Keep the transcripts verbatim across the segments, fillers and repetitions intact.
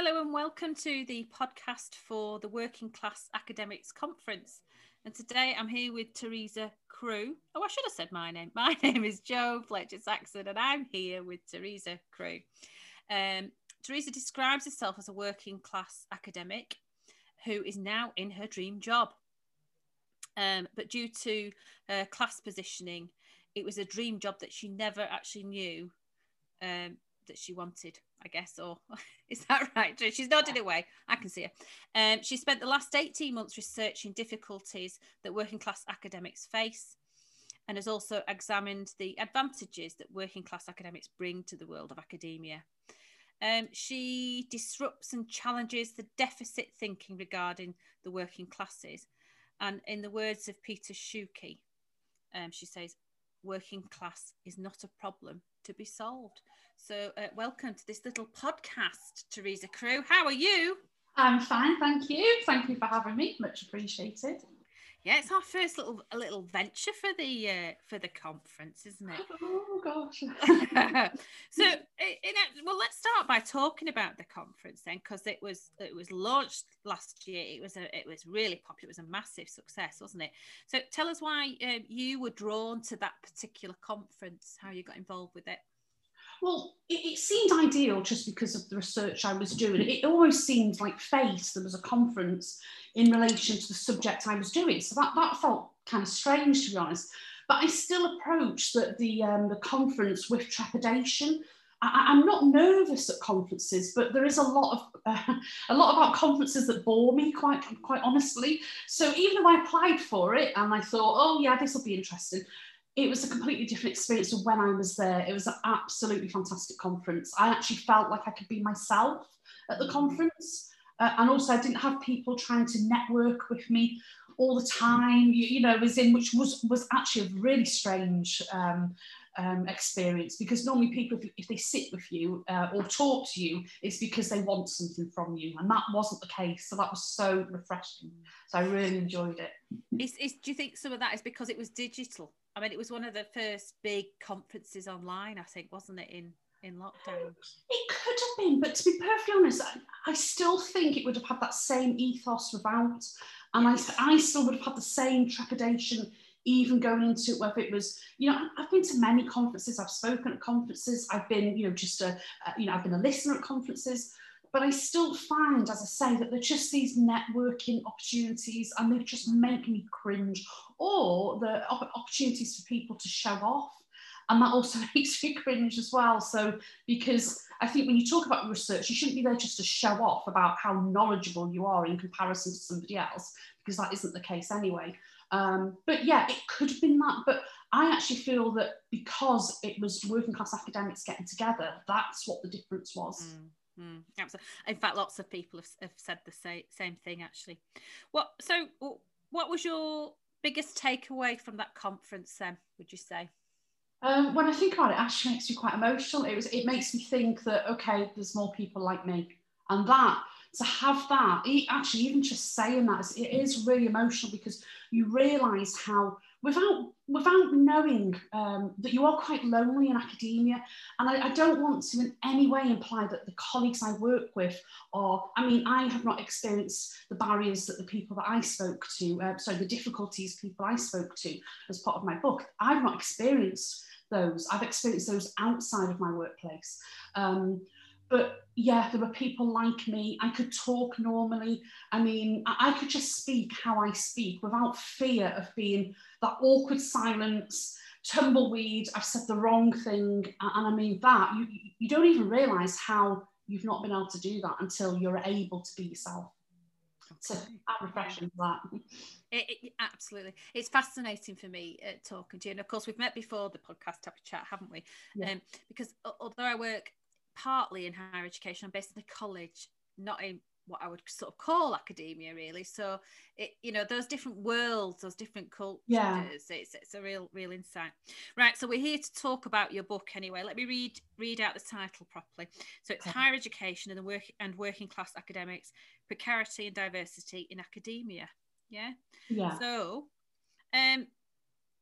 Hello and welcome to the podcast for the Working Class Academics Conference. And today I'm here with Teresa Crew. Oh, I should have said my name. My name is Jo Fletcher-Saxon and I'm here with Teresa Crew. Um, Teresa describes herself as a working class academic who is now in her dream job. Um, but due to uh, class positioning, it was a dream job that she never actually knew um, that she wanted. I guess, or is that right? She's nodded away. I can see her. Um, she spent the last eighteen months researching difficulties that working class academics face and has also examined the advantages that working class academics bring to the world of academia. Um, she disrupts and challenges the deficit thinking regarding the working classes. And in the words of Peter Shuky, um, she says, working class is not a problem to be solved. So uh, welcome to this little podcast, Teresa Crew. How are you? I'm fine, thank you. Thank you for having me. Much appreciated. Yeah, it's our first little a little venture for the uh, for the conference, isn't it? Oh gosh. So in a, well, let's start by talking about the conference then, because it was it was launched last year. It was a it was really popular. It was a massive success, wasn't it? So tell us why um, you were drawn to that particular conference. How you got involved with it? Well, it, it seemed ideal just because of the research I was doing. It always seemed like fate. There was a conference in relation to the subject I was doing. So that, that felt kind of strange, to be honest. But I still approached the, the, um, the conference with trepidation. I, I'm not nervous at conferences, but there is a lot of uh, a lot about conferences that bore me, quite, quite honestly. So even though I applied for it and I thought, oh, yeah, this will be interesting, it was a completely different experience of when I was there. It was an absolutely fantastic conference. I actually felt like I could be myself at the conference. Uh, and also I didn't have people trying to network with me all the time, you, you know, as in, which was, was actually a really strange um, um, experience, because normally people, if, if they sit with you uh, or talk to you, it's because they want something from you. And that wasn't the case. So that was so refreshing. So I really enjoyed it. It's, it's, do you think some of that is because it was digital? I mean, it was one of the first big conferences online, I think, wasn't it, in, in lockdown? It could have been, but to be perfectly honest, I, I still think it would have had that same ethos without, and yes. I, I still would have had the same trepidation even going into it, whether it was, you know, I've been to many conferences, I've spoken at conferences, I've been, you know, just a, you know, I've been a listener at conferences, but I still find, as I say, that they're just these networking opportunities and they just make me cringe, or the opportunities for people to show off. And that also makes me cringe as well. So, because I think when you talk about research, you shouldn't be there just to show off about how knowledgeable you are in comparison to somebody else, because that isn't the case anyway. Um, but yeah, it could have been that, but I actually feel that because it was working class academics getting together, that's what the difference was. Mm. Mm, absolutely. In fact, lots of people have, have said the same, same thing, actually. What, so what was your biggest takeaway from that conference then, would you say? Um, when I think about it, it actually makes me quite emotional. It was, it makes me think that, okay, there's more people like me. And that, to have that, it, actually even just saying that, it is really emotional, because you realise how, without without knowing um, that you are quite lonely in academia. And I, I don't want to in any way imply that the colleagues I work with are, I mean, I have not experienced the barriers that the people that I spoke to, uh, sorry, the difficulties people I spoke to as part of my book. I've not experienced those. I've experienced those outside of my workplace. Um, But yeah, there were people like me. I could talk normally. I mean, I could just speak how I speak without fear of being that awkward silence, tumbleweed, I've said the wrong thing. And I mean that, you, you don't even realise how you've not been able to do that until you're able to be yourself. So how refreshing is that? It, it, absolutely. It's fascinating for me uh, talking to you. And of course, we've met before the podcast type of chat, haven't we? Yeah. Um, because although I work partly in higher education, I'm based in a college, not in what I would sort of call academia, really. So, it, you know, those different worlds, those different cultures, yeah. it's, it's a real, real insight. Right, so we're here to talk about your book anyway. Let me read read out the title properly. So it's Higher Education and the work and Working Class Academics, Precarity and Diversity in Academia. Yeah? Yeah. So, um,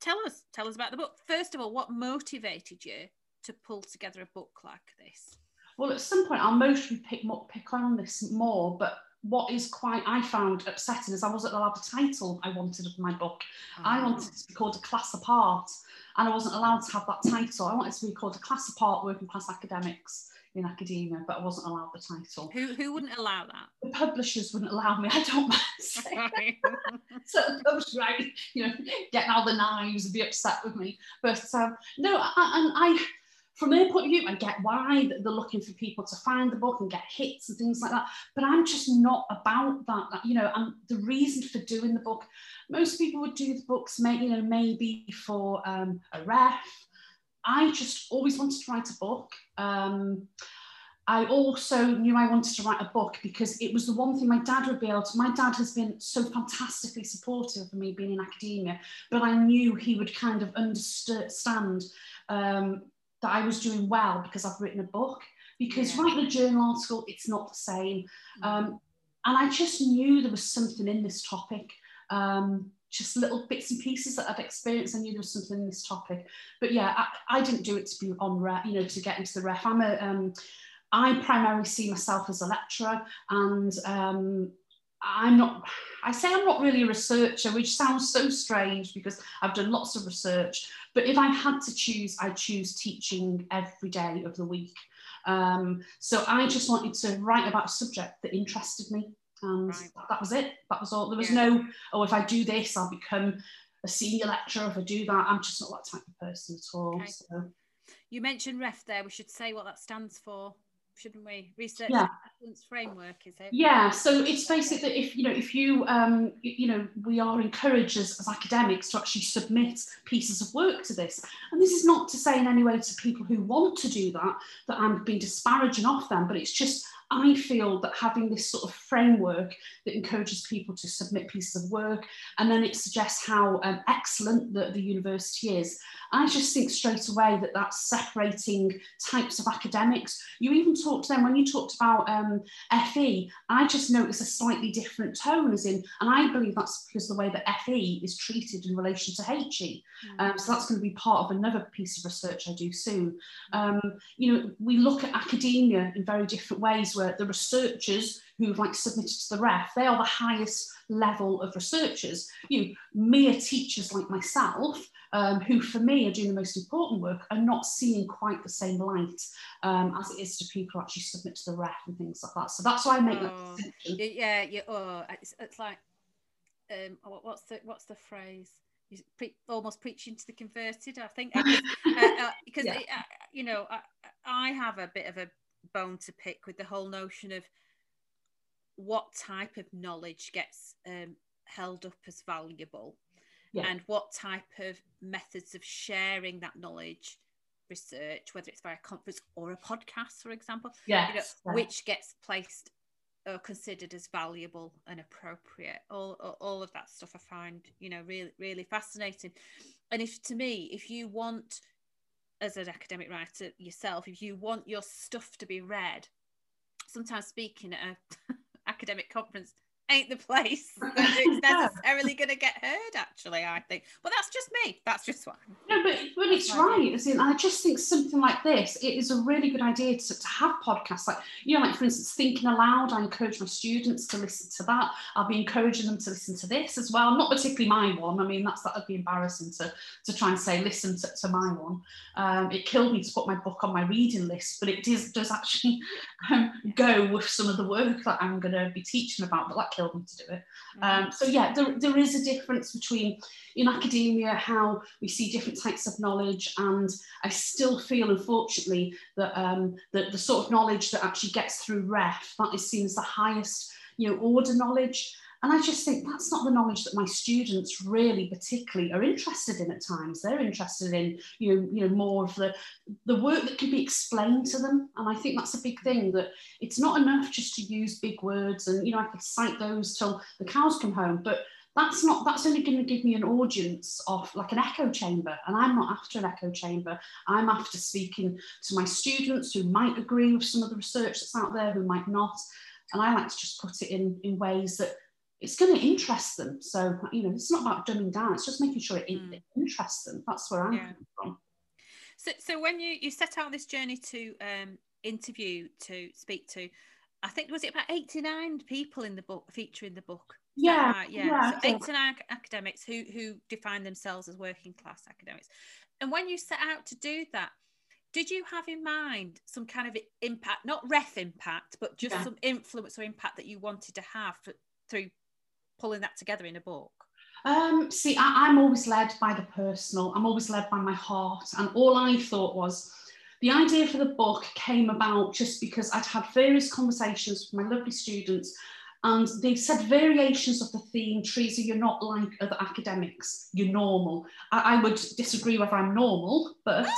tell us, tell us about the book. First of all, what motivated you to pull together a book like this? well, at some point I'll mostly pick, pick on this more, but what is quite, I found upsetting is I wasn't allowed the title I wanted of my book. Oh. I wanted it to be called A Class Apart, and I wasn't allowed to have that title. I wanted it to be called A Class Apart, Working Class Academics in Academia, but I wasn't allowed the title. Who, who wouldn't allow that? The publishers wouldn't allow me, I don't mind saying. So the publishers, right, you know, getting out the knives would be upset with me. But um, no, and I, I from their point of view, I get why they're looking for people to find the book and get hits and things like that. But I'm just not about that. that you know, and the reason for doing the book, most people would do the books, may, you know, maybe for um, a ref. I just always wanted to write a book. Um, I also knew I wanted to write a book because it was the one thing my dad would be able to, my dad has been so fantastically supportive of me being in academia, but I knew he would kind of understand um, that I was doing well because I've written a book, because yeah. writing a journal article, it's not the same. Um, and I just knew there was something in this topic, um, just little bits and pieces that I've experienced. I knew there was something in this topic, but yeah, I, I didn't do it to be on ref, you know, to get into the ref. I'm a, um, I primarily see myself as a lecturer, and um, I'm not, I say I'm not really a researcher, which sounds so strange because I've done lots of research, but if I had to choose, I choose teaching every day of the week. Um, so I just wanted to write about a subject that interested me. And right. that was it. That was all. There was yeah. no, oh, if I do this, I'll become a senior lecturer. If I do that, I'm just not that type of person at all. Okay. So. You mentioned REF there. We should say what that stands for, shouldn't we? Research yeah. Excellence Framework, is it? Yeah. So it's basically, if you know, if you, um, you, you know, we are encouraged as, as academics to actually submit pieces of work to this. And this is not to say in any way to people who want to do that that I'm being disparaging of them, but it's just. I feel that having this sort of framework that encourages people to submit pieces of work, and then it suggests how um, excellent the, the university is. I just think straight away that that's separating types of academics. You even talk to them, when you talked about um, F E, I just noticed a slightly different tone as in, and I believe that's because the way that F E is treated in relation to H E. Mm-hmm. um, so that's going to be part of another piece of research I do soon. Um, you know, we look at academia in very different ways, where the researchers who've like submitted to the ref, they are the highest level of researchers. You know, mere teachers like myself, um, who for me are doing the most important work, are not seeing quite the same light um, as it is to people who actually submit to the ref and things like that. So that's why I make oh, that distinction. Yeah, yeah. Oh, it's, it's like, um, what's the what's the phrase? You're pre almost preaching to the converted, I think, because uh, uh, yeah. uh, you know, I, I have a bit of a bone to pick with the whole notion of what type of knowledge gets um, held up as valuable yeah. and what type of methods of sharing that knowledge, research, whether it's via conference or a podcast, for example, yes. you know, yeah. which gets placed or considered as valuable and appropriate. All, all of that stuff I find, you know, really, really fascinating. And if to me, if you want, as an academic writer yourself, if you want your stuff to be read, sometimes speaking at an academic conference ain't the place that it's necessarily going to get heard, actually, I think. But that's just me. That's just what I'm No, but, but it's right. As in, I just think something like this, it is a really good idea to, to have podcasts. Like, you know, like, for instance, Thinking Allowd, I encourage my students to listen to that. I'll be encouraging them to listen to this as well. Not particularly my one. I mean, that's that would be embarrassing to, to try and say, listen to, to my one. Um, it killed me to put my book on my reading list, but it does, does actually um, go with some of the work that I'm going to be teaching about. But like, killed me to do it. Um, so yeah, there, there is a difference between in academia how we see different types of knowledge, and I still feel, unfortunately, that um, that the sort of knowledge that actually gets through ref, that is seen as the highest, you know, order knowledge. And I just think that's not the knowledge that my students really particularly are interested in at times. They're interested in, you know, you know, more of the, the work that can be explained to them. And I think that's a big thing, that it's not enough just to use big words and, you know, I can cite those till the cows come home. But that's not, that's only going to give me an audience of like an echo chamber. And I'm not after an echo chamber. I'm after speaking to my students who might agree with some of the research that's out there, who might not. And I like to just put it in, in ways that it's going to interest them. So, you know, it's not about dumbing down, it's just making sure it, mm. it interests them. That's where I'm yeah. coming from. So, so when you, you set out this journey to um, interview to speak to, I think, was it about eighty-nine people in the book, featuring the book? Yeah, right? yeah. yeah. So eighty-nine academics who, who define themselves as working class academics. And when you set out to do that, did you have in mind some kind of impact, not R E F impact, but just yeah. some influence or impact that you wanted to have for, through pulling that together in a book? Um, see, I, I'm always led by the personal. I'm always led by my heart. And all I thought was, the idea for the book came about just because I'd had various conversations with my lovely students, and they said variations of the theme, Teresa, you're not like other academics, you're normal. I, I would disagree whether I'm normal, but...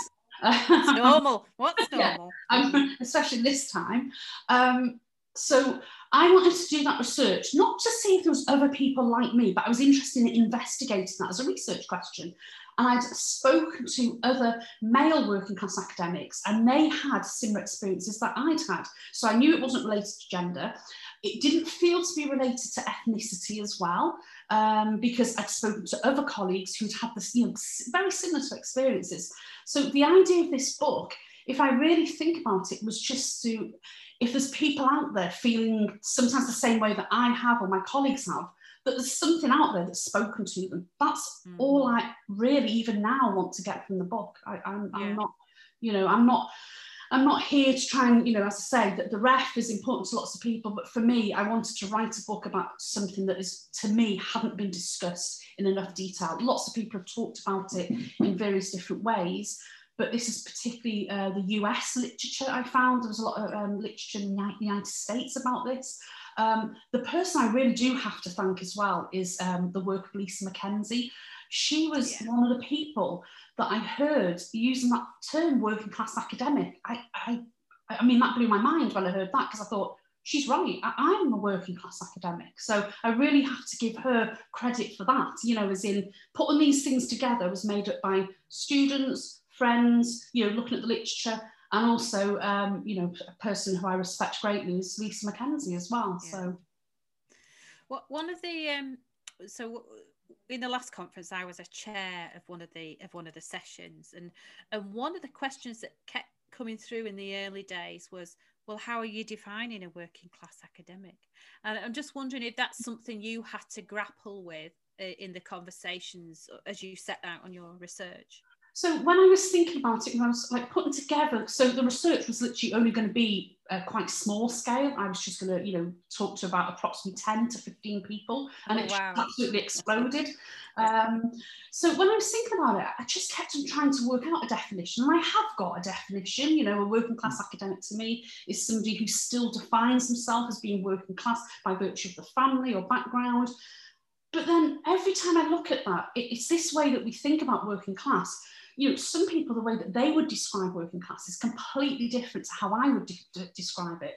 It's normal, what's normal? Yeah, um, especially this time. Um, so I wanted to do that research, not to see if there was other people like me, but I was interested in investigating that as a research question. And I'd spoken to other male working class academics, and they had similar experiences that I'd had. So I knew it wasn't related to gender. It didn't feel to be related to ethnicity as well, um, because I'd spoken to other colleagues who'd had this, you know, very similar to experiences. So the idea of this book, if I really think about it, was just to, if there's people out there feeling sometimes the same way that I have or my colleagues have, that there's something out there that's spoken to them. That's mm. all I really, even now, want to get from the book. I, I'm, yeah. I'm not, you know, I'm not, I'm not here to try and, you know, as I say, that the R E F is important to lots of people, but for me, I wanted to write a book about something that is, to me, hadn't been discussed in enough detail. Lots of people have talked about it in various different ways, but this is particularly uh, the U S literature I found. There was a lot of um, literature in the United States about this. Um, the person I really do have to thank as well is um, the work of Lisa McKenzie. She was yeah. one of the people that I heard using that term, working class academic. I, I, I mean, that blew my mind when I heard that, because I thought, she's right, I, I'm a working class academic. So I really have to give her credit for that, you know, as in putting these things together was made up by students, friends, you know, looking at the literature. And also, um, you know, a person who I respect greatly is Lisa McKenzie as well. Yeah. So, well, one of the um, so in the last conference, I was a chair of one of the of one of the sessions, and and one of the questions that kept coming through in the early days was, well, how are you defining a working class academic? And I'm just wondering if that's something you had to grapple with in the conversations as you set out on your research. So when I was thinking about it, when I was like putting together, so the research was literally only going to be uh, quite small scale. I was just going to, you know, talk to about approximately ten to fifteen people, and oh, it wow. absolutely exploded. Um, so when I was thinking about it, I just kept on trying to work out a definition, and I have got a definition. You know, a working class academic to me is somebody who still defines himself as being working class by virtue of the family or background. But then every time I look at that, it, it's this way that we think about working class. You know, some people, the way that they would describe working class is completely different to how I would de de describe it.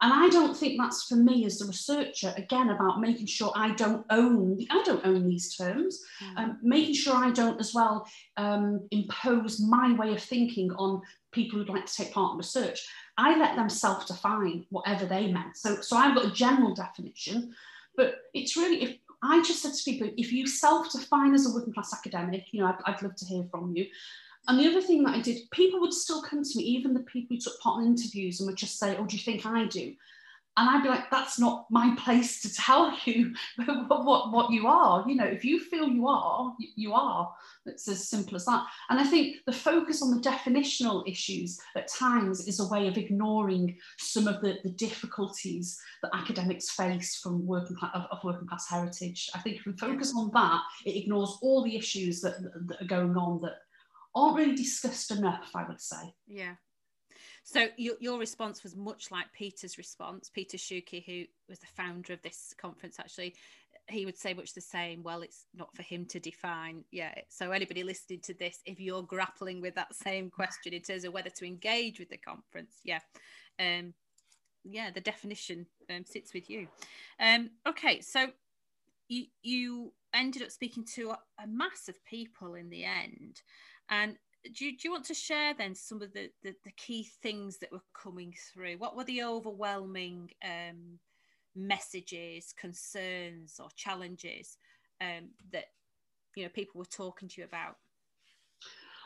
And I don't think that's, for me as the researcher, again, about making sure I don't own, I don't own these terms, mm. um, making sure I don't as well um, impose my way of thinking on people who'd like to take part in research. I let them self-define whatever they meant. So, so I've got a general definition, but it's really, if, I just said to people, if you self-define as a working class academic, you know, I'd, I'd love to hear from you. And the other thing that I did, people would still come to me, even the people who took part in interviews, and would just say, oh, do you think I do? And I'd be like, that's not my place to tell you what, what, what you are. You know, if you feel you are, you are. It's as simple as that. And I think the focus on the definitional issues at times is a way of ignoring some of the, the difficulties that academics face from working class, of, of working class heritage. I think if we focus on that, it ignores all the issues that, that are going on that aren't really discussed enough, I would say. Yeah. So your, your response was much like Peter's response. Peter Shuky, who was the founder of this conference, actually, he would say much the same. Well, it's not for him to define. Yeah. So anybody listening to this, if you're grappling with that same question in terms of whether to engage with the conference, yeah, um, yeah, the definition um, sits with you. Um, okay, so you, you ended up speaking to a, a mass of people in the end, and Do you, do you want to share then some of the, the, the key things that were coming through? What were the overwhelming um, messages, concerns or challenges um, that, you know, people were talking to you about?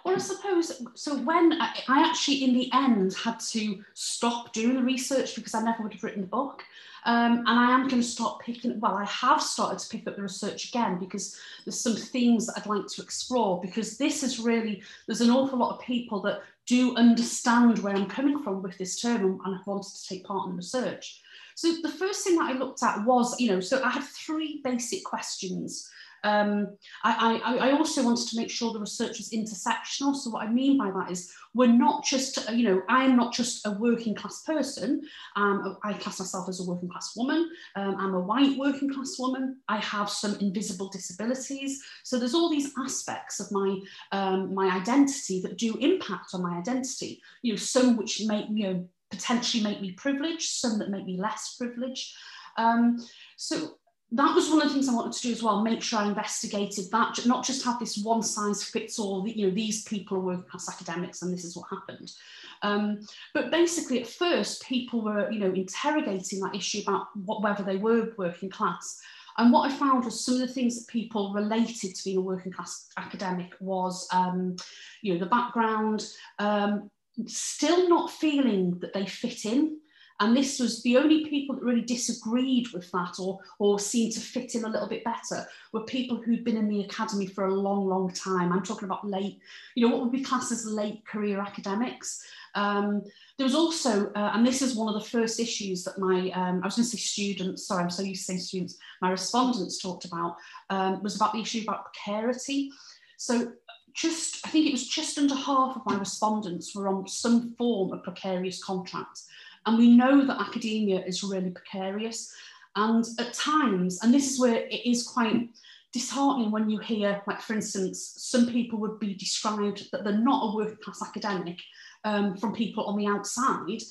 Well, I suppose, so when I, I actually in the end had to stop doing the research because I never would have written the book. Um, and I am going to start picking, well, I have started to pick up the research again because there's some themes that I'd like to explore, because this is really, there's an awful lot of people that do understand where I'm coming from with this term and have wanted to take part in the research. So the first thing that I looked at was, you know, so I had three basic questions. Um, I, I, I also wanted to make sure the research was intersectional. So what I mean by that is we're not just, you know, I'm not just a working class person. Um, I class myself as a working class woman. Um, I'm a white working class woman. I have some invisible disabilities. So there's all these aspects of my, um, my identity that do impact on my identity. You know, some which make, you know, potentially make me privileged, some that make me less privileged. Um, so that was one of the things I wanted to do as well, make sure I investigated that, not just have this one size fits all, you know, these people are working class academics and this is what happened. Um, but basically at first people were, you know, interrogating that issue about what, whether they were working class. And what I found was some of the things that people related to being a working class academic was, um, you know, the background, um, still not feeling that they fit in. And this was the only people that really disagreed with that or, or seemed to fit in a little bit better were people who'd been in the academy for a long, long time. I'm talking about late, you know, what would be classed as late career academics. Um, there was also, uh, and this is one of the first issues that my, um, I was going to say students, sorry, I'm so used to saying students, my respondents talked about, um, was about the issue about precarity. So just, I think it was just under half of my respondents were on some form of precarious contract. And we know that academia is really precarious. And at times, and this is where it is quite disheartening when you hear, like for instance, some people would be described that they're not a working class academic um, from people on the outside,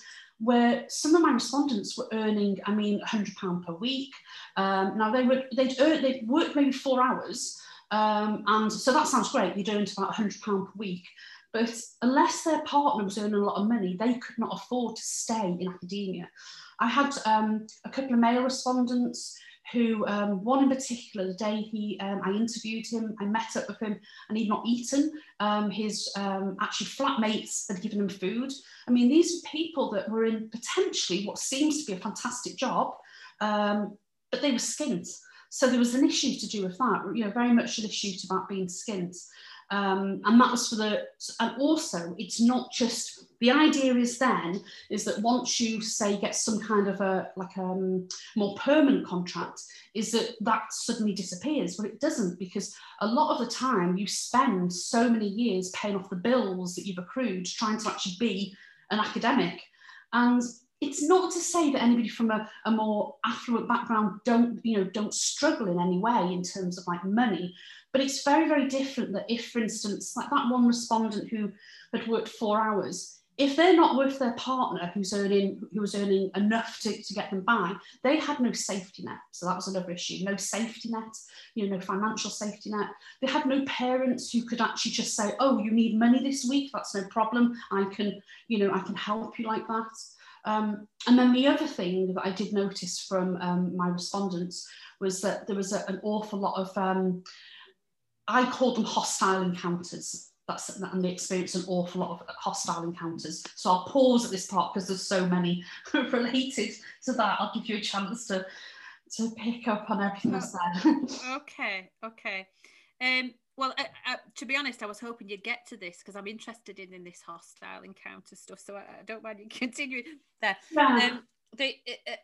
where some of my respondents were earning, I mean, one hundred pounds per week. Um, now they would, they'd, earn, they'd work maybe four hours. Um, and so that sounds great, they'd earn about one hundred pounds per week. But unless their partner was earning a lot of money, they could not afford to stay in academia. I had um, a couple of male respondents who, um, one in particular, the day he, um, I interviewed him, I met up with him and he'd not eaten. Um, his um, actually flatmates had given him food. I mean, these are people that were in potentially what seems to be a fantastic job, um, but they were skint. So there was an issue to do with that, you know, very much an issue about being skint. Um, and that was for the, and also it's not just, the idea is then, is that once you say get some kind of a, like a um, more permanent contract, is that that suddenly disappears. Well, it doesn't, because a lot of the time you spend so many years paying off the bills that you've accrued, trying to actually be an academic. And it's not to say that anybody from a, a more affluent background don't, you know, don't struggle in any way in terms of like money, but it's very, very different that if, for instance, like that one respondent who had worked four hours, if they're not with their partner who's earning, who was earning enough to, to get them by, they had no safety net. So that was another issue, no safety net, you know, no financial safety net. They had no parents who could actually just say, oh, you need money this week, that's no problem. I can, you know, I can help you like that. Um, and then the other thing that I did notice from um, my respondents was that there was a, an awful lot of, um, I call them hostile encounters. That's, and they experienced an awful lot of hostile encounters. So I'll pause at this part because there's so many related to that. I'll give you a chance to, to pick up on everything that's there. Okay, okay. Um, well, I, I, to be honest, I was hoping you'd get to this because I'm interested in, in this hostile encounter stuff. So I, I don't mind you continuing there. Yeah. Um, they, uh,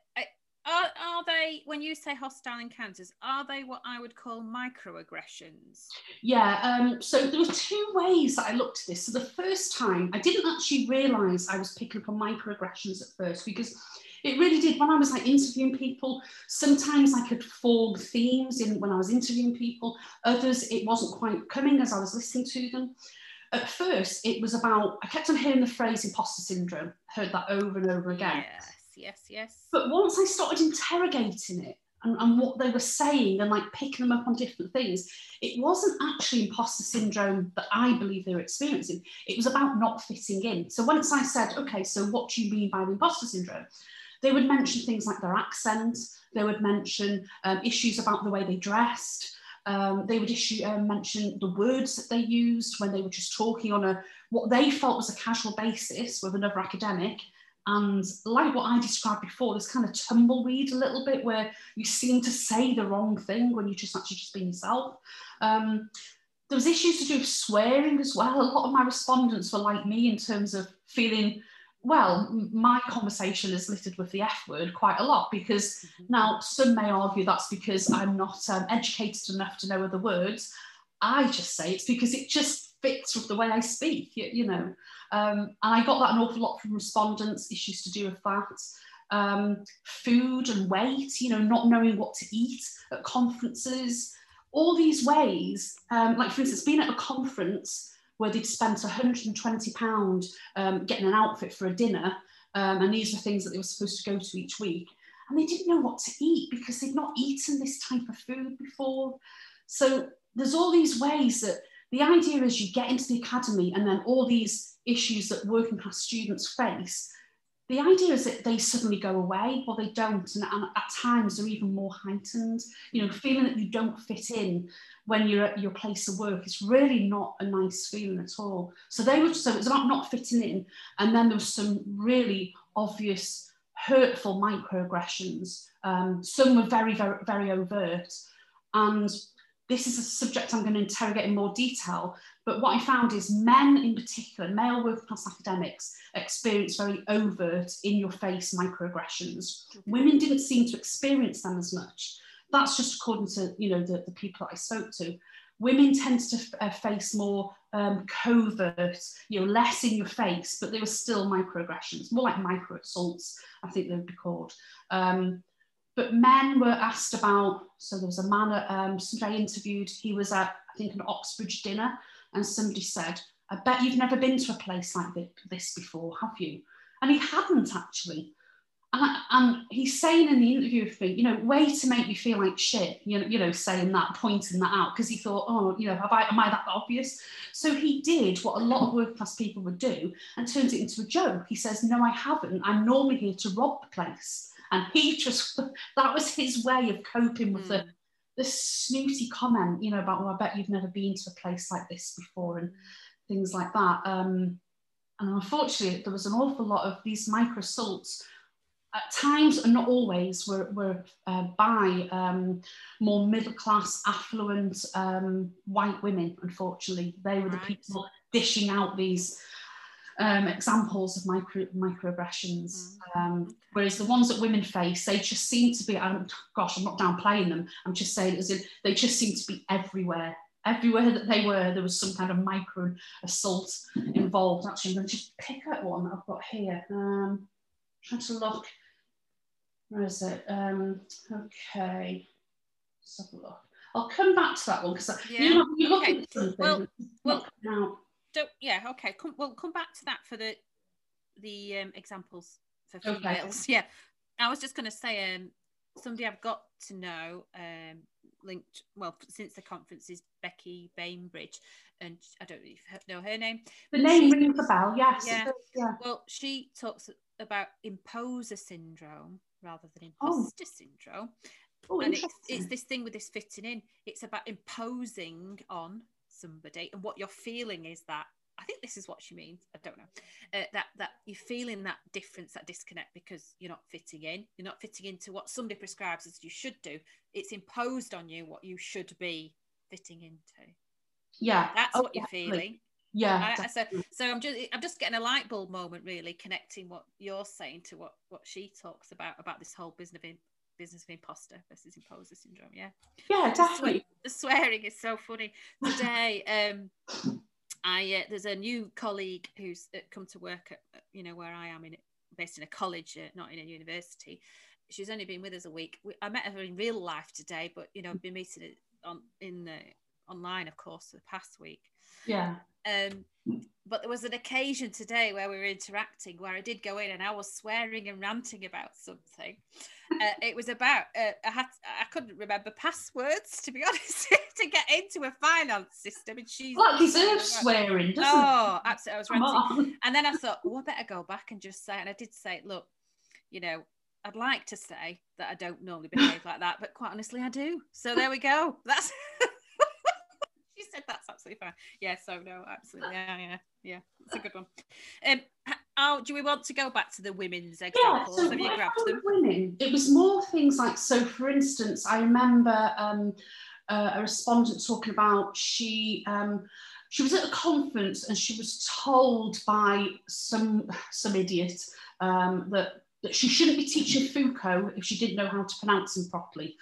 are, are they, when you say hostile encounters, are they what I would call microaggressions? Yeah, um, so there were two ways that I looked at this. So the first time, I didn't actually realise I was picking up on microaggressions at first because it really did. When I was like interviewing people, sometimes I could form themes in when I was interviewing people. Others, it wasn't quite coming as I was listening to them. At first, it was about, I kept on hearing the phrase imposter syndrome. I heard that over and over again. Yes, yes, yes. But once I started interrogating it and, and what they were saying and like picking them up on different things, it wasn't actually imposter syndrome that I believe they were experiencing. It was about not fitting in. So once I said, okay, so what do you mean by the imposter syndrome? They would mention things like their accent, they would mention um, issues about the way they dressed, Um, they would issue, uh, mention the words that they used when they were just talking on a what they felt was a casual basis with another academic. And like what I described before, this kind of tumbleweed a little bit where you seem to say the wrong thing when you're just actually just being yourself. Um, there was issues to do with swearing as well. A lot of my respondents were like me in terms of feeling, well, my conversation is littered with the F word quite a lot, because now some may argue that's because I'm not um, educated enough to know other words. I just say it's because it just fits with the way I speak, you, you know. Um, and I got that an awful lot from respondents, issues to do with that. Um, food and weight, you know, not knowing what to eat at conferences. All these ways, um, like for instance, being at a conference where they'd spent one hundred and twenty pounds um, getting an outfit for a dinner, um, and these were things that they were supposed to go to each week, and they didn't know what to eat because they'd not eaten this type of food before. So there's all these ways that the idea is you get into the academy, and then all these issues that working class students face, the idea is that they suddenly go away, or they don't, and, and at times they're even more heightened. You know, feeling that you don't fit in when you're at your place of work is really not a nice feeling at all. So they were, so it's about not fitting in, and then there was some really obvious, hurtful microaggressions. Um, some were very, very, very overt, and this is a subject I'm going to interrogate in more detail, but what I found is men in particular, male working class academics, experience very overt, in-your-face microaggressions. Okay. Women didn't seem to experience them as much. That's just according to, you know, the, the people that I spoke to. Women tend to uh, face more um, covert, you know, less in your face, but there were still microaggressions, more like microassaults, I think they would be called. Um, But men were asked about, so there was a man that um, somebody I interviewed, he was at, I think, an Oxbridge dinner, and somebody said, I bet you've never been to a place like this before, have you? And he hadn't, actually. And, I, and he's saying in the interview with me, you know, way to make me feel like shit, you know, you know saying that, pointing that out, because he thought, oh, you know, have I, am I that obvious? So he did what a lot of working class people would do and turned it into a joke. He says, no, I haven't. I'm normally here to rob the place. And he just, that was his way of coping with mm. the, the snooty comment, you know, about, well, I bet you've never been to a place like this before, and things like that. Um, and unfortunately, there was an awful lot of these microassaults at times, and not always, were, were uh, by um, more middle-class, affluent um, white women, unfortunately. They were right. the people dishing out these Um, examples of micro microaggressions, um, whereas the ones that women face, they just seem to be, I'm, gosh, I'm not downplaying them, I'm just saying as in, they just seem to be everywhere. Everywhere that they were, there was some kind of micro assault involved. Actually, I'm going to just pick up one I've got here. Um, trying to look, where is it? Um, okay, let's have a look. I'll come back to that one, because yeah. you know, you look okay. at something, well, well, now. Don't, yeah, okay. Come, we'll come back to that for the the um, examples for females. Okay. Yeah, I was just going to say, um, somebody I've got to know, um, linked well since the conference, is Becky Bainbridge, and I don't really know her name. The name she, rings a bell. Yes. Yeah. yeah. Well, she talks about imposer syndrome rather than imposter oh. syndrome, oh, and it's, it's this thing with this fitting in. It's about imposing on somebody, and what you're feeling is that, I think this is what she means, I don't know, uh, that that you're feeling that difference, that disconnect, because you're not fitting in, you're not fitting into what somebody prescribes as you should do. It's imposed on you what you should be fitting into. Yeah, that's oh, what you're definitely. feeling. Yeah, I, so, so I'm just I'm just getting a light bulb moment, really, connecting what you're saying to what what she talks about about this whole business of business of imposter versus imposter syndrome. Yeah, yeah, definitely. The swearing is so funny today. um I uh, there's a new colleague who's come to work at, you know, where I am, in based in a college, uh, not in a university. She's only been with us a week. we, I met her in real life today, but you know, I've been meeting it on in the online, of course, for the past week. Yeah. Um but there was an occasion today where we were interacting, where I did go in and I was swearing and ranting about something. Uh, it was about uh, I had I couldn't remember passwords, to be honest, to get into a finance system, and she's well, deserves swearing, doesn't oh it? Absolutely. I was ranting, and then I thought, oh, I better go back and just say, and I did say, look, you know, I'd like to say that I don't normally behave like that, but quite honestly I do. So there we go. That's you said that's absolutely fine. Yeah, so no, absolutely. Yeah, yeah, yeah. It's a good one. Um, how, do we want to go back to the women's examples? Yeah, so have you grabbed them? Women, it was more things like, so for instance, I remember um, uh, a respondent talking about she, um, she was at a conference and she was told by some, some idiot um, that, that she shouldn't be teaching Foucault if she didn't know how to pronounce him properly.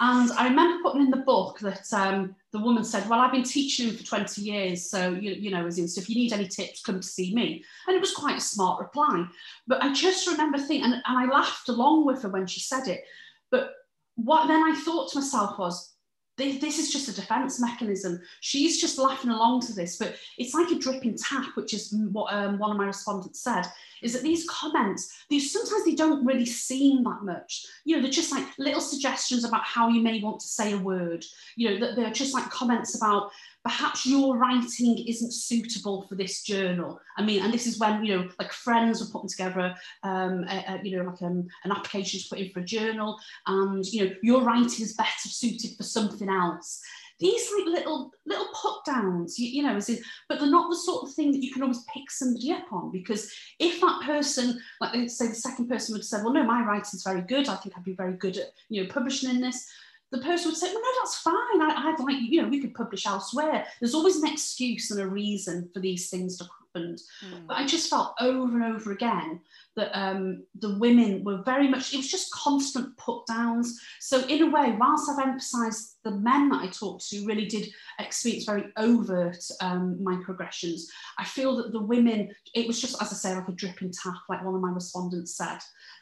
And I remember putting in the book that um, the woman said, well, I've been teaching him for twenty years, so, you, you know, as in, so if you need any tips, come to see me. And it was quite a smart reply. But I just remember thinking, and, and I laughed along with her when she said it, but what then I thought to myself was, this, this is just a defence mechanism. She's just laughing along to this, but it's like a dripping tap, which is what um, one of my respondents said, is that these comments, these sometimes they don't really seem that much. You know, they're just like little suggestions about how you may want to say a word. You know, that they're just like comments about perhaps your writing isn't suitable for this journal. I mean, and this is when, you know, like friends were putting together, um, a, a, you know, like um, an application to put in for a journal, and, you know, your writing is better suited for something else. These like little little put downs, you, you know, as in, but they're not the sort of thing that you can always pick somebody up on, because if that person, like let's say the second person would say, well, no, my writing's very good, I think I'd be very good at, you know, publishing in this. The person would say, well, no, that's fine. I, I'd like, you know, we could publish elsewhere. There's always an excuse and a reason for these things to happen. Mm. But I just felt over and over again that um, the women were very much, it was just constant put downs. So in a way, whilst I've emphasised the men that I talked to really did experience very overt um, microaggressions, I feel that the women, it was just, as I say, like a dripping tap, like one of my respondents said.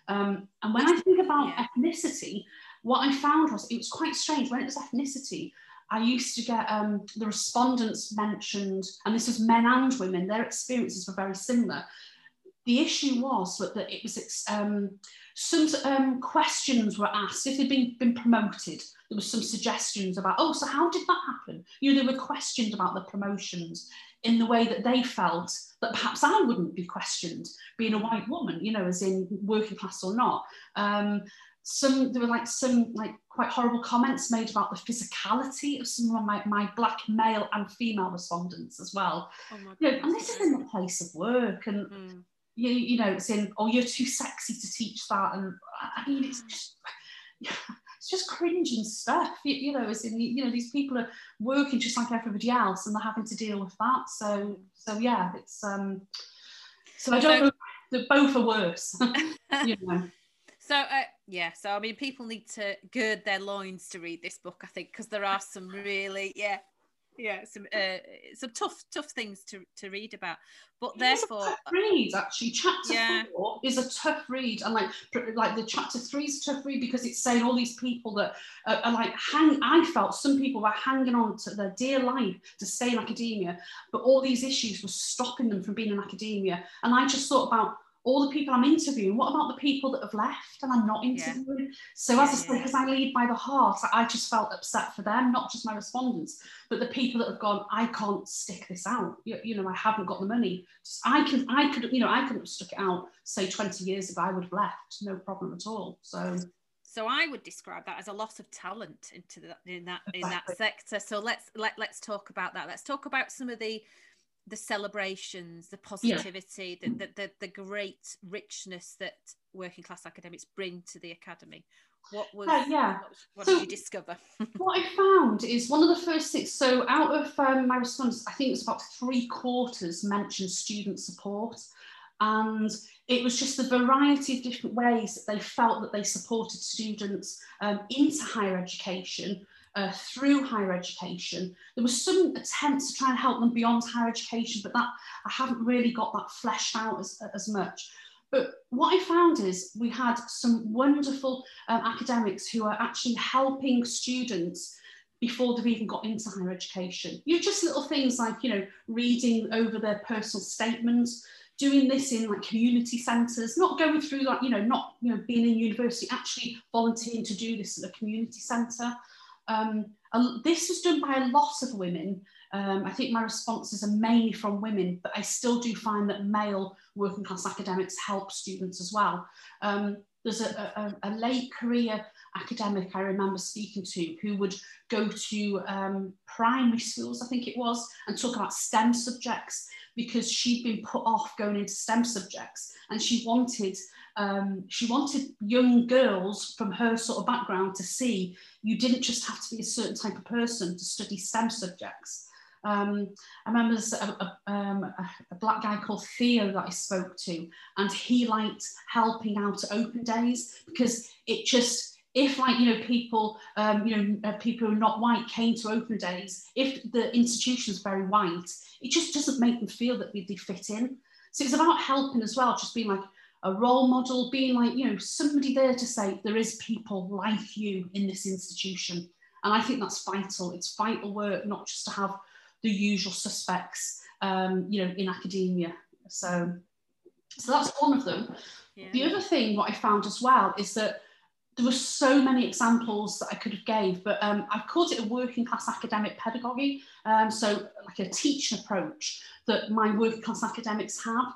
Um, and when I think about yeah. ethnicity, what I found was, it was quite strange, when it was ethnicity, I used to get um, the respondents mentioned, and this was men and women, their experiences were very similar. The issue was that, that it was, um, some um, questions were asked, if they'd been, been promoted, there was some suggestions about, oh, so how did that happen? You know, they were questioned about the promotions in the way that they felt that perhaps I wouldn't be questioned, being a white woman, you know, as in working class or not. Um, Some, there were like some like quite horrible comments made about the physicality of some of my, my black male and female respondents as well. Oh my you know, and this is in the place of work, and mm. you, you know, it's in, oh, you're too sexy to teach that, and I mean, it's just, it's just cringing stuff. You, you know, it's in, you know, these people are working just like everybody else, and they're having to deal with that. So, so yeah, it's um, so I don't know, that both are worse. You know. So, uh, yeah, so, I mean, people need to gird their loins to read this book, I think, because there are some really, yeah, yeah, some uh, some tough, tough things to, to read about. But it therefore... It's a tough read, actually. Chapter yeah. four is a tough read. And, like, like the chapter three is a tough read, because it's saying all these people that are, are like, hang. I felt some people were hanging on to their dear life to stay in academia, but all these issues were stopping them from being in academia. And I just thought about, all the people I'm interviewing, what about the people that have left and I'm not interviewing? Yeah. So as I said, because I lead by the heart, I just felt upset for them, not just my respondents, but the people that have gone, I can't stick this out. You, you know, I haven't got the money. Just, I can, I could, you know, I couldn't have stuck it out, say twenty years ago, I would have left, no problem at all. So. So I would describe that as a loss of talent into the, in that in exactly. that sector. So let's let let's talk about that. Let's talk about some of the. the celebrations, the positivity, yeah. the, the, the great richness that working class academics bring to the academy. What was uh, yeah. what, what so did you discover? What I found is one of the first things, so out of um, my response, I think it was about three quarters mentioned student support. And it was just the variety of different ways that they felt that they supported students um, into higher education, Uh, through higher education. There was some attempts to try and help them beyond higher education, but that I haven't really got that fleshed out as, as much. But what I found is we had some wonderful um, academics who are actually helping students before they've even got into higher education. You know, just little things like, you know, reading over their personal statements, doing this in like community centres, not going through like, you know, not, you know, being in university, actually volunteering to do this at a community centre. Um, this was done by a lot of women Um, I think my responses are mainly from women, but I still do find that male working class academics help students as well. Um, there's a, a, a late career academic I remember speaking to who would go to um, primary schools, I think it was, and talk about STEM subjects because she'd been put off going into STEM subjects, and she wanted um, she wanted young girls from her sort of background to see you didn't just have to be a certain type of person to study STEM subjects. Um, I remember there's a, a, um, a black guy called Theo that I spoke to, and he liked helping out at open days because it just, if like, you know, people, um, you know, uh, people who are not white came to open days, if the institution's very white, it just doesn't make them feel that they fit in. So it's about helping as well, just being like a role model, being like, you know, somebody there to say there is people like you in this institution. And I think that's vital. It's vital work, not just to have the usual suspects, um, you know, in academia. So, so that's one of them. Yeah. The other thing what I found as well is that there were so many examples that I could have gave, but um, I've called it a working class academic pedagogy. Um, so like a teaching approach that my working class academics have.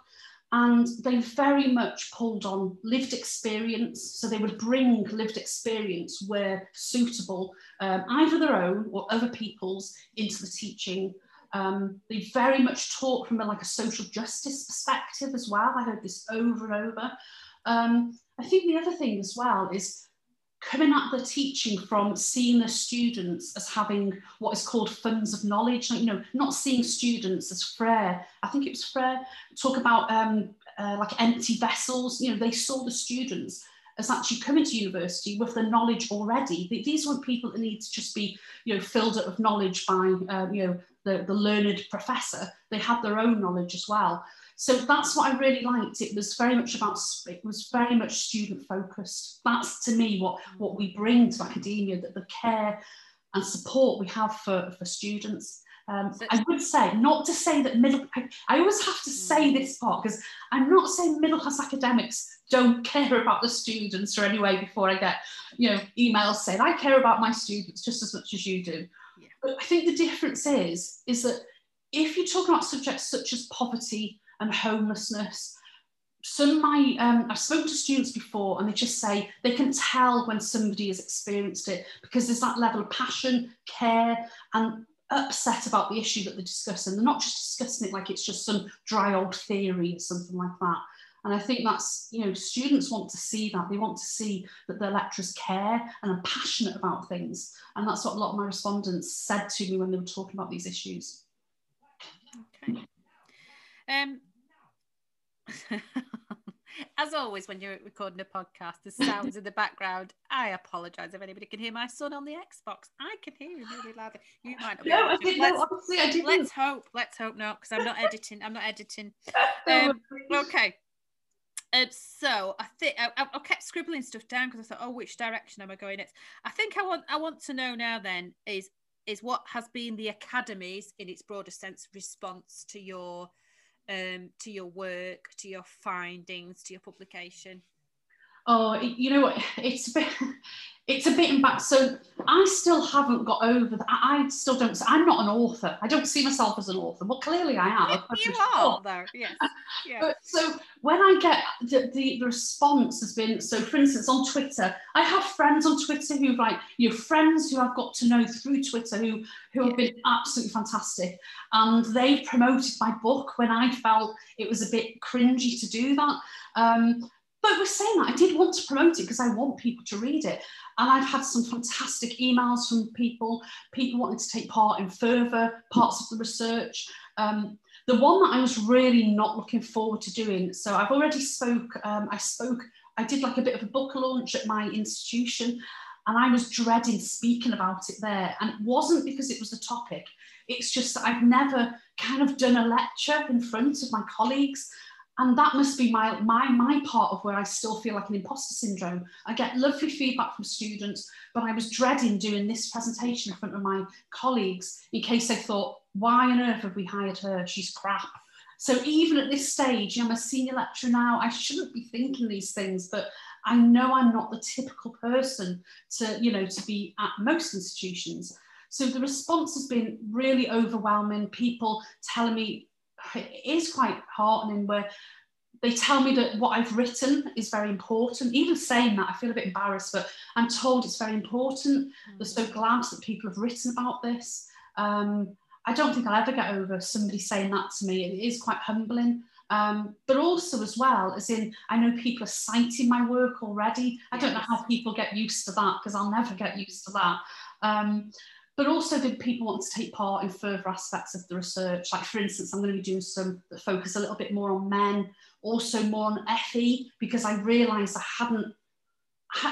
And they very much pulled on lived experience. So they would bring lived experience where suitable, um, either their own or other people's, into the teaching. Um, they very much taught from a, like a social justice perspective as well. I heard this over and over. Um, I think the other thing as well is coming at the teaching from seeing the students as having what is called funds of knowledge, like, you know, not seeing students as Freire, I think it was Freire, talk about um, uh, like empty vessels. You know, they saw the students as actually coming to university with the knowledge already. These weren't people that need to just be, you know, filled up with knowledge by, um, you know, the, the learned professor. They had their own knowledge as well. So that's what I really liked. It was very much about, it was very much student focused. That's to me what, what we bring to academia, that the care and support we have for, for students. Um, so, I would say, not to say that middle, I, I always have to say this part because I'm not saying middle class academics don't care about the students or anyway before I get, you know, emails saying, I care about my students just as much as you do. Yeah. But I think the difference is, is that if you talk about subjects such as poverty and homelessness. Some of my, um, I've spoken to students before and they just say they can tell when somebody has experienced it because there's that level of passion, care and upset about the issue that they're discussing. They're not just discussing it like it's just some dry old theory or something like that. And I think that's, you know, students want to see that. They want to see that their lecturers care and are passionate about things. And that's what a lot of my respondents said to me when they were talking about these issues. Okay. Um, as always, when you're recording a podcast, the sounds in the background. I apologise if anybody can hear my son on the Xbox. I can hear him really loudly. You might not. No, I didn't. Let's, no, honestly, I didn't. Let's hope. Let's hope not, because I'm not editing. I'm not editing. Um, okay. Um, so I think I, I kept scribbling stuff down because I thought, oh, which direction am I going next? I think I want. I want to know now. Then is is what has been the academy's, in its broader sense, response to your. Um, to your work, to your findings, to your publication? Oh, you know what, it's a bit, it's a bit and back. So I still haven't got over that. I still don't, I'm not an author. I don't see myself as an author, but clearly I am. You are, though, yes. Yeah. But so when I get, the, the, the response has been, so for instance, on Twitter, I have friends on Twitter who like, you know, friends who I've got to know through Twitter who, who yeah. have been absolutely fantastic. And they promoted my book when I felt it was a bit cringy to do that. Um, But we're saying that I did want to promote it because I want people to read it, and I've had some fantastic emails from people people wanting to take part in further parts of the research. Um, the one that I was really not looking forward to doing, so I've already spoke um, I spoke I did like a bit of a book launch at my institution, and I was dreading speaking about it there, and it wasn't because it was the topic, it's just that I've never kind of done a lecture in front of my colleagues. And that must be my, my, my part of where I still feel like an imposter syndrome. I get lovely feedback from students, but I was dreading doing this presentation in front of my colleagues in case they thought, why on earth have we hired her? She's crap. So even at this stage, you know, I'm a senior lecturer now, I shouldn't be thinking these things, but I know I'm not the typical person to, you know, to be at most institutions. So the response has been really overwhelming. People telling me, it is quite heartening, where they tell me that what I've written is very important. Even saying that, I feel a bit embarrassed, but I'm told it's very important. Mm. They're so glad that people have written about this. Um, I don't think I'll ever get over somebody saying that to me. It is quite humbling. Um, but also as well, as in, I know people are citing my work already. I don't know how people get used to that, because I'll never get used to that. Um, but also that people want to take part in further aspects of the research. Like, for instance, I'm going to be doing some that focus a little bit more on men, also more on F E, because I realised I hadn't,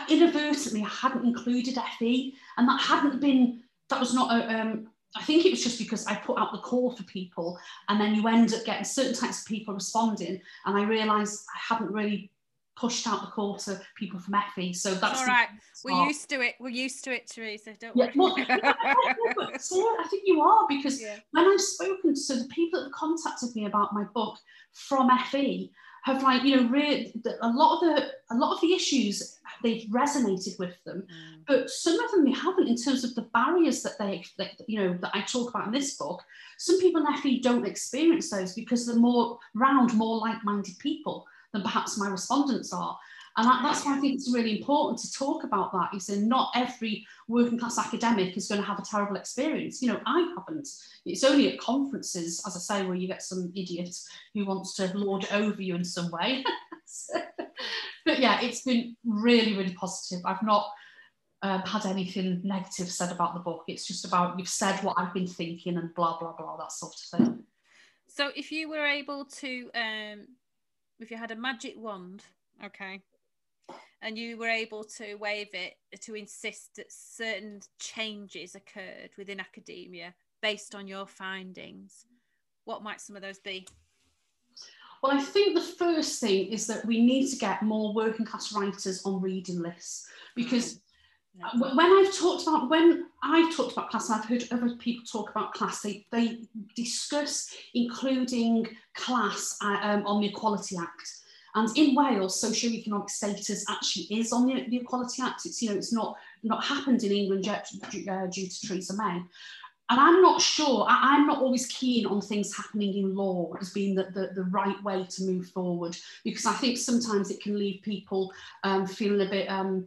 inadvertently, I hadn't included F E. And that hadn't been, that was not a... Um, I think it was just because I put out the call for people, and then you end up getting certain types of people responding, and I realised I haven't really pushed out the call to people from F E. So that's all right. We're used to it. We're used to it, Teresa. Don't yeah, worry. Well, yeah, so I think you are, because yeah. when I've spoken to the people that have contacted me about my book from F E, have like you know re a lot of the a lot of the issues, they've resonated with them, mm. but some of them they haven't, in terms of the barriers that they that, you know that I talk about in this book. Some people in F E don't experience those because they're more round, more like-minded people than perhaps my respondents are, and that, that's why I think it's really important to talk about that. You say not every working class academic is going to have a terrible experience. You know, I haven't. It's only at conferences, as I say, where you get some idiot who wants to lord over you in some way. But yeah, it's been really, really positive. I've not um, had anything negative said about the book. It's just about, you've said what I've been thinking and blah, blah, blah, that sort of thing. So if you were able to, um, if you had a magic wand, okay, and you were able to wave it to insist that certain changes occurred within academia based on your findings, what might some of those be? Well, I think the first thing is that we need to get more working class writers on reading lists, because mm-hmm. no. when I've talked about, when I've talked about class, and I've heard other people talk about class, they, they discuss including class um, on the Equality Act. And in Wales, socioeconomic status actually is on the, the Equality Act. It's, you know, it's not, not happened in England yet due, uh, due to Theresa May. And I'm not sure, I, I'm not always keen on things happening in law as being the, the, the right way to move forward, because I think sometimes it can leave people um, feeling a bit um,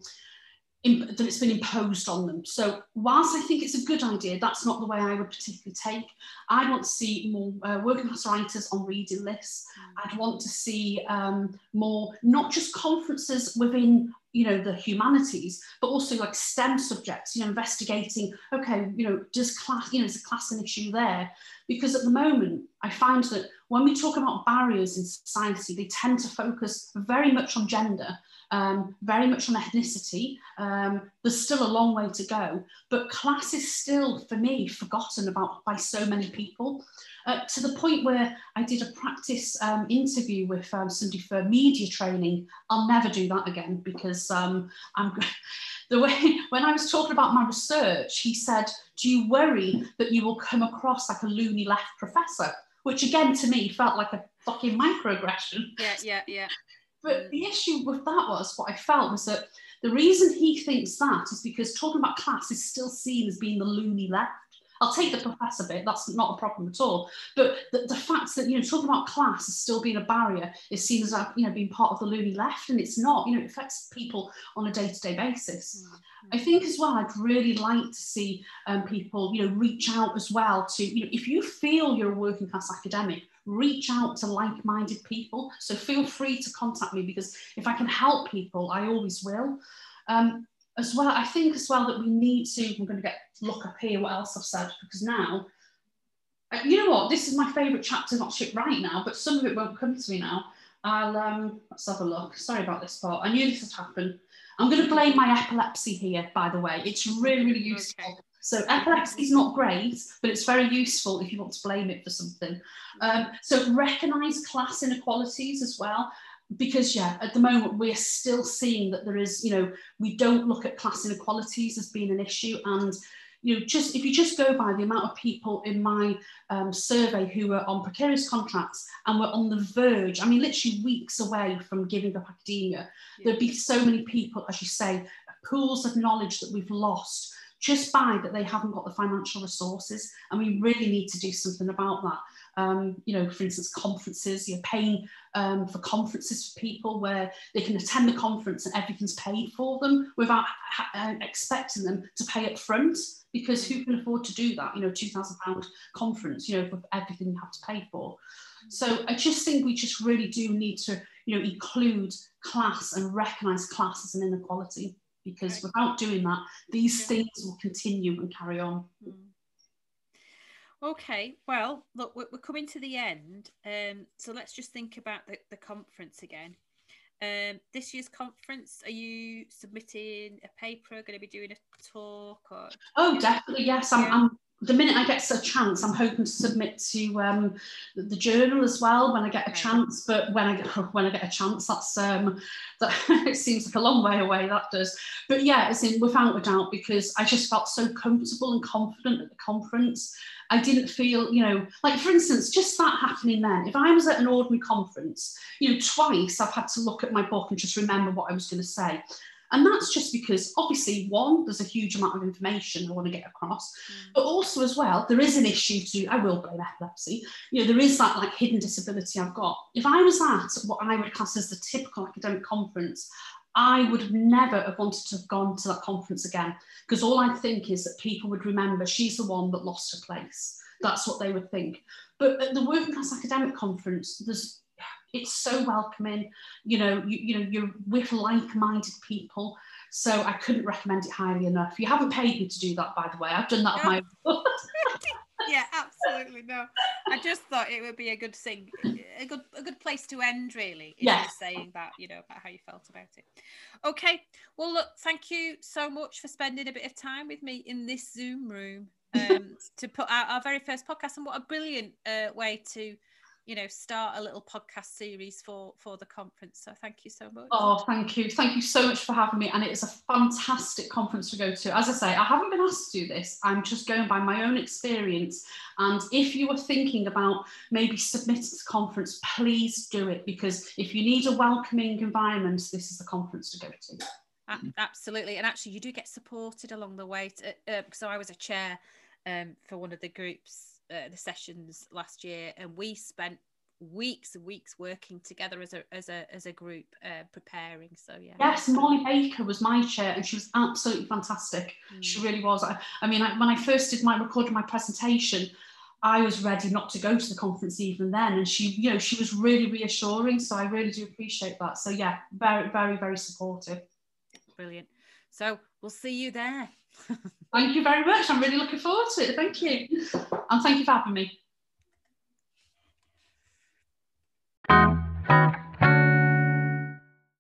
in, that it's been imposed on them. So whilst I think it's a good idea, that's not the way I would particularly take. I want to see more uh, working class writers on reading lists. I'd want to see um, more, not just conferences within you know, the humanities, but also like STEM subjects, you know, investigating, okay, you know, does class, you know, is a class an issue there? Because at the moment, I find that when we talk about barriers in society, they tend to focus very much on gender, um, very much on ethnicity. Um, there's still a long way to go, but class is still, for me, forgotten about by so many people, uh, to the point where I did a practice um, interview with um, somebody for media training. I'll never do that again, because um, I'm the way, when I was talking about my research, he said, do you worry that you will come across like a loony left professor? Which again, to me, felt like a fucking microaggression. Yeah, yeah, yeah. But the issue with that was, what I felt was that the reason he thinks that is because talking about class is still seen as being the loony left. I'll take the professor bit, that's not a problem at all. But the, the fact that, you know, talking about class is still being a barrier is seen as, like, you know, being part of the loony left, and it's not, you know, it affects people on a day-to-day basis. Mm-hmm. I think as well, I'd really like to see um, people, you know, reach out as well to, you know, if you feel you're a working class academic, reach out to like-minded people. So feel free to contact me, because if I can help people, I always will. Um, As well, I think as well that we need to, I'm going to get look up here what else I've said, because now, you know what, this is my favourite chapter, not shit right now, but some of it won't come to me now. I'll, um, let's have a look. Sorry about this part. I knew this would happen. I'm going to blame my epilepsy here, by the way. It's really, really useful. Okay. So epilepsy is not great, but it's very useful if you want to blame it for something. Um, so recognise class inequalities as well. Because, yeah, at the moment, we're still seeing that there is, you know, we don't look at class inequalities as being an issue. And, you know, just if you just go by the amount of people in my um, survey who were on precarious contracts and were on the verge, I mean, literally weeks away from giving up academia, yeah. There'd be so many people, as you say, pools of knowledge that we've lost just by that they haven't got the financial resources, and we really need to do something about that. Um, you know, for instance, conferences, you're paying um, for conferences for people where they can attend the conference and everything's paid for them without ha uh, expecting them to pay up front, because who can afford to do that? You know, two thousand pound conference, you know, for everything you have to pay for. So I just think we just really do need to, you know, include class and recognise class as an inequality, because without doing that, these yeah. things will continue and carry on. Okay, well, look, we're coming to the end. Um, so let's just think about the, the conference again. Um, this year's conference, are you submitting a paper, going to be doing a talk? Or... Oh, definitely, yes. I'm, I'm... The minute I get a chance, I'm hoping to submit to um, the, the journal as well when I get a chance. But when I get, when I get a chance, that's um, that it seems like a long way away. That does, but yeah, it's in without a doubt, because I just felt so comfortable and confident at the conference. I didn't feel, you know, like for instance, just that happening then. If I was at an ordinary conference, you know, twice I've had to look at my book and just remember what I was going to say. And that's just because, obviously, one, there's a huge amount of information I want to get across, mm. but also as well, there is an issue to, I will blame epilepsy, you know, there is that like hidden disability I've got. If I was at what I would class as the typical academic conference, I would have never have wanted to have gone to that conference again, because all I think is that people would remember she's the one that lost her place. That's what they would think. But at the Working Class Academic Conference, there's it's so welcoming, you know, you, you know, you're with like-minded people, so I couldn't recommend it highly enough. You haven't paid me to do that, by the way. I've done that no. on my own. Yeah, absolutely, no. I just thought it would be a good thing, a good a good place to end, really, in yes. just saying that, you know, about how you felt about it. Okay, well, look, thank you so much for spending a bit of time with me in this Zoom room um, to put out our very first podcast, and what a brilliant uh, way to you know, start a little podcast series for, for the conference. So thank you so much. Oh, thank you. Thank you so much for having me. And it is a fantastic conference to go to. As I say, I haven't been asked to do this. I'm just going by my own experience. And if you are thinking about maybe submitting to the conference, please do it, because if you need a welcoming environment, this is the conference to go to. Uh, absolutely. And actually you do get supported along the way. To, uh, so I was a chair um, for one of the groups Uh, the sessions last year, and we spent weeks and weeks working together as a as a as a group uh, preparing. So yeah. Yes, Molly Baker was my chair, and she was absolutely fantastic. Mm. She really was. I, I mean, I, when I first did my recording my presentation, I was ready not to go to the conference even then, and she, you know, she was really reassuring. So I really do appreciate that. So yeah, very very very supportive. Brilliant. So we'll see you there. Thank you very much. I'm really looking forward to it. Thank you. And thank you for having me.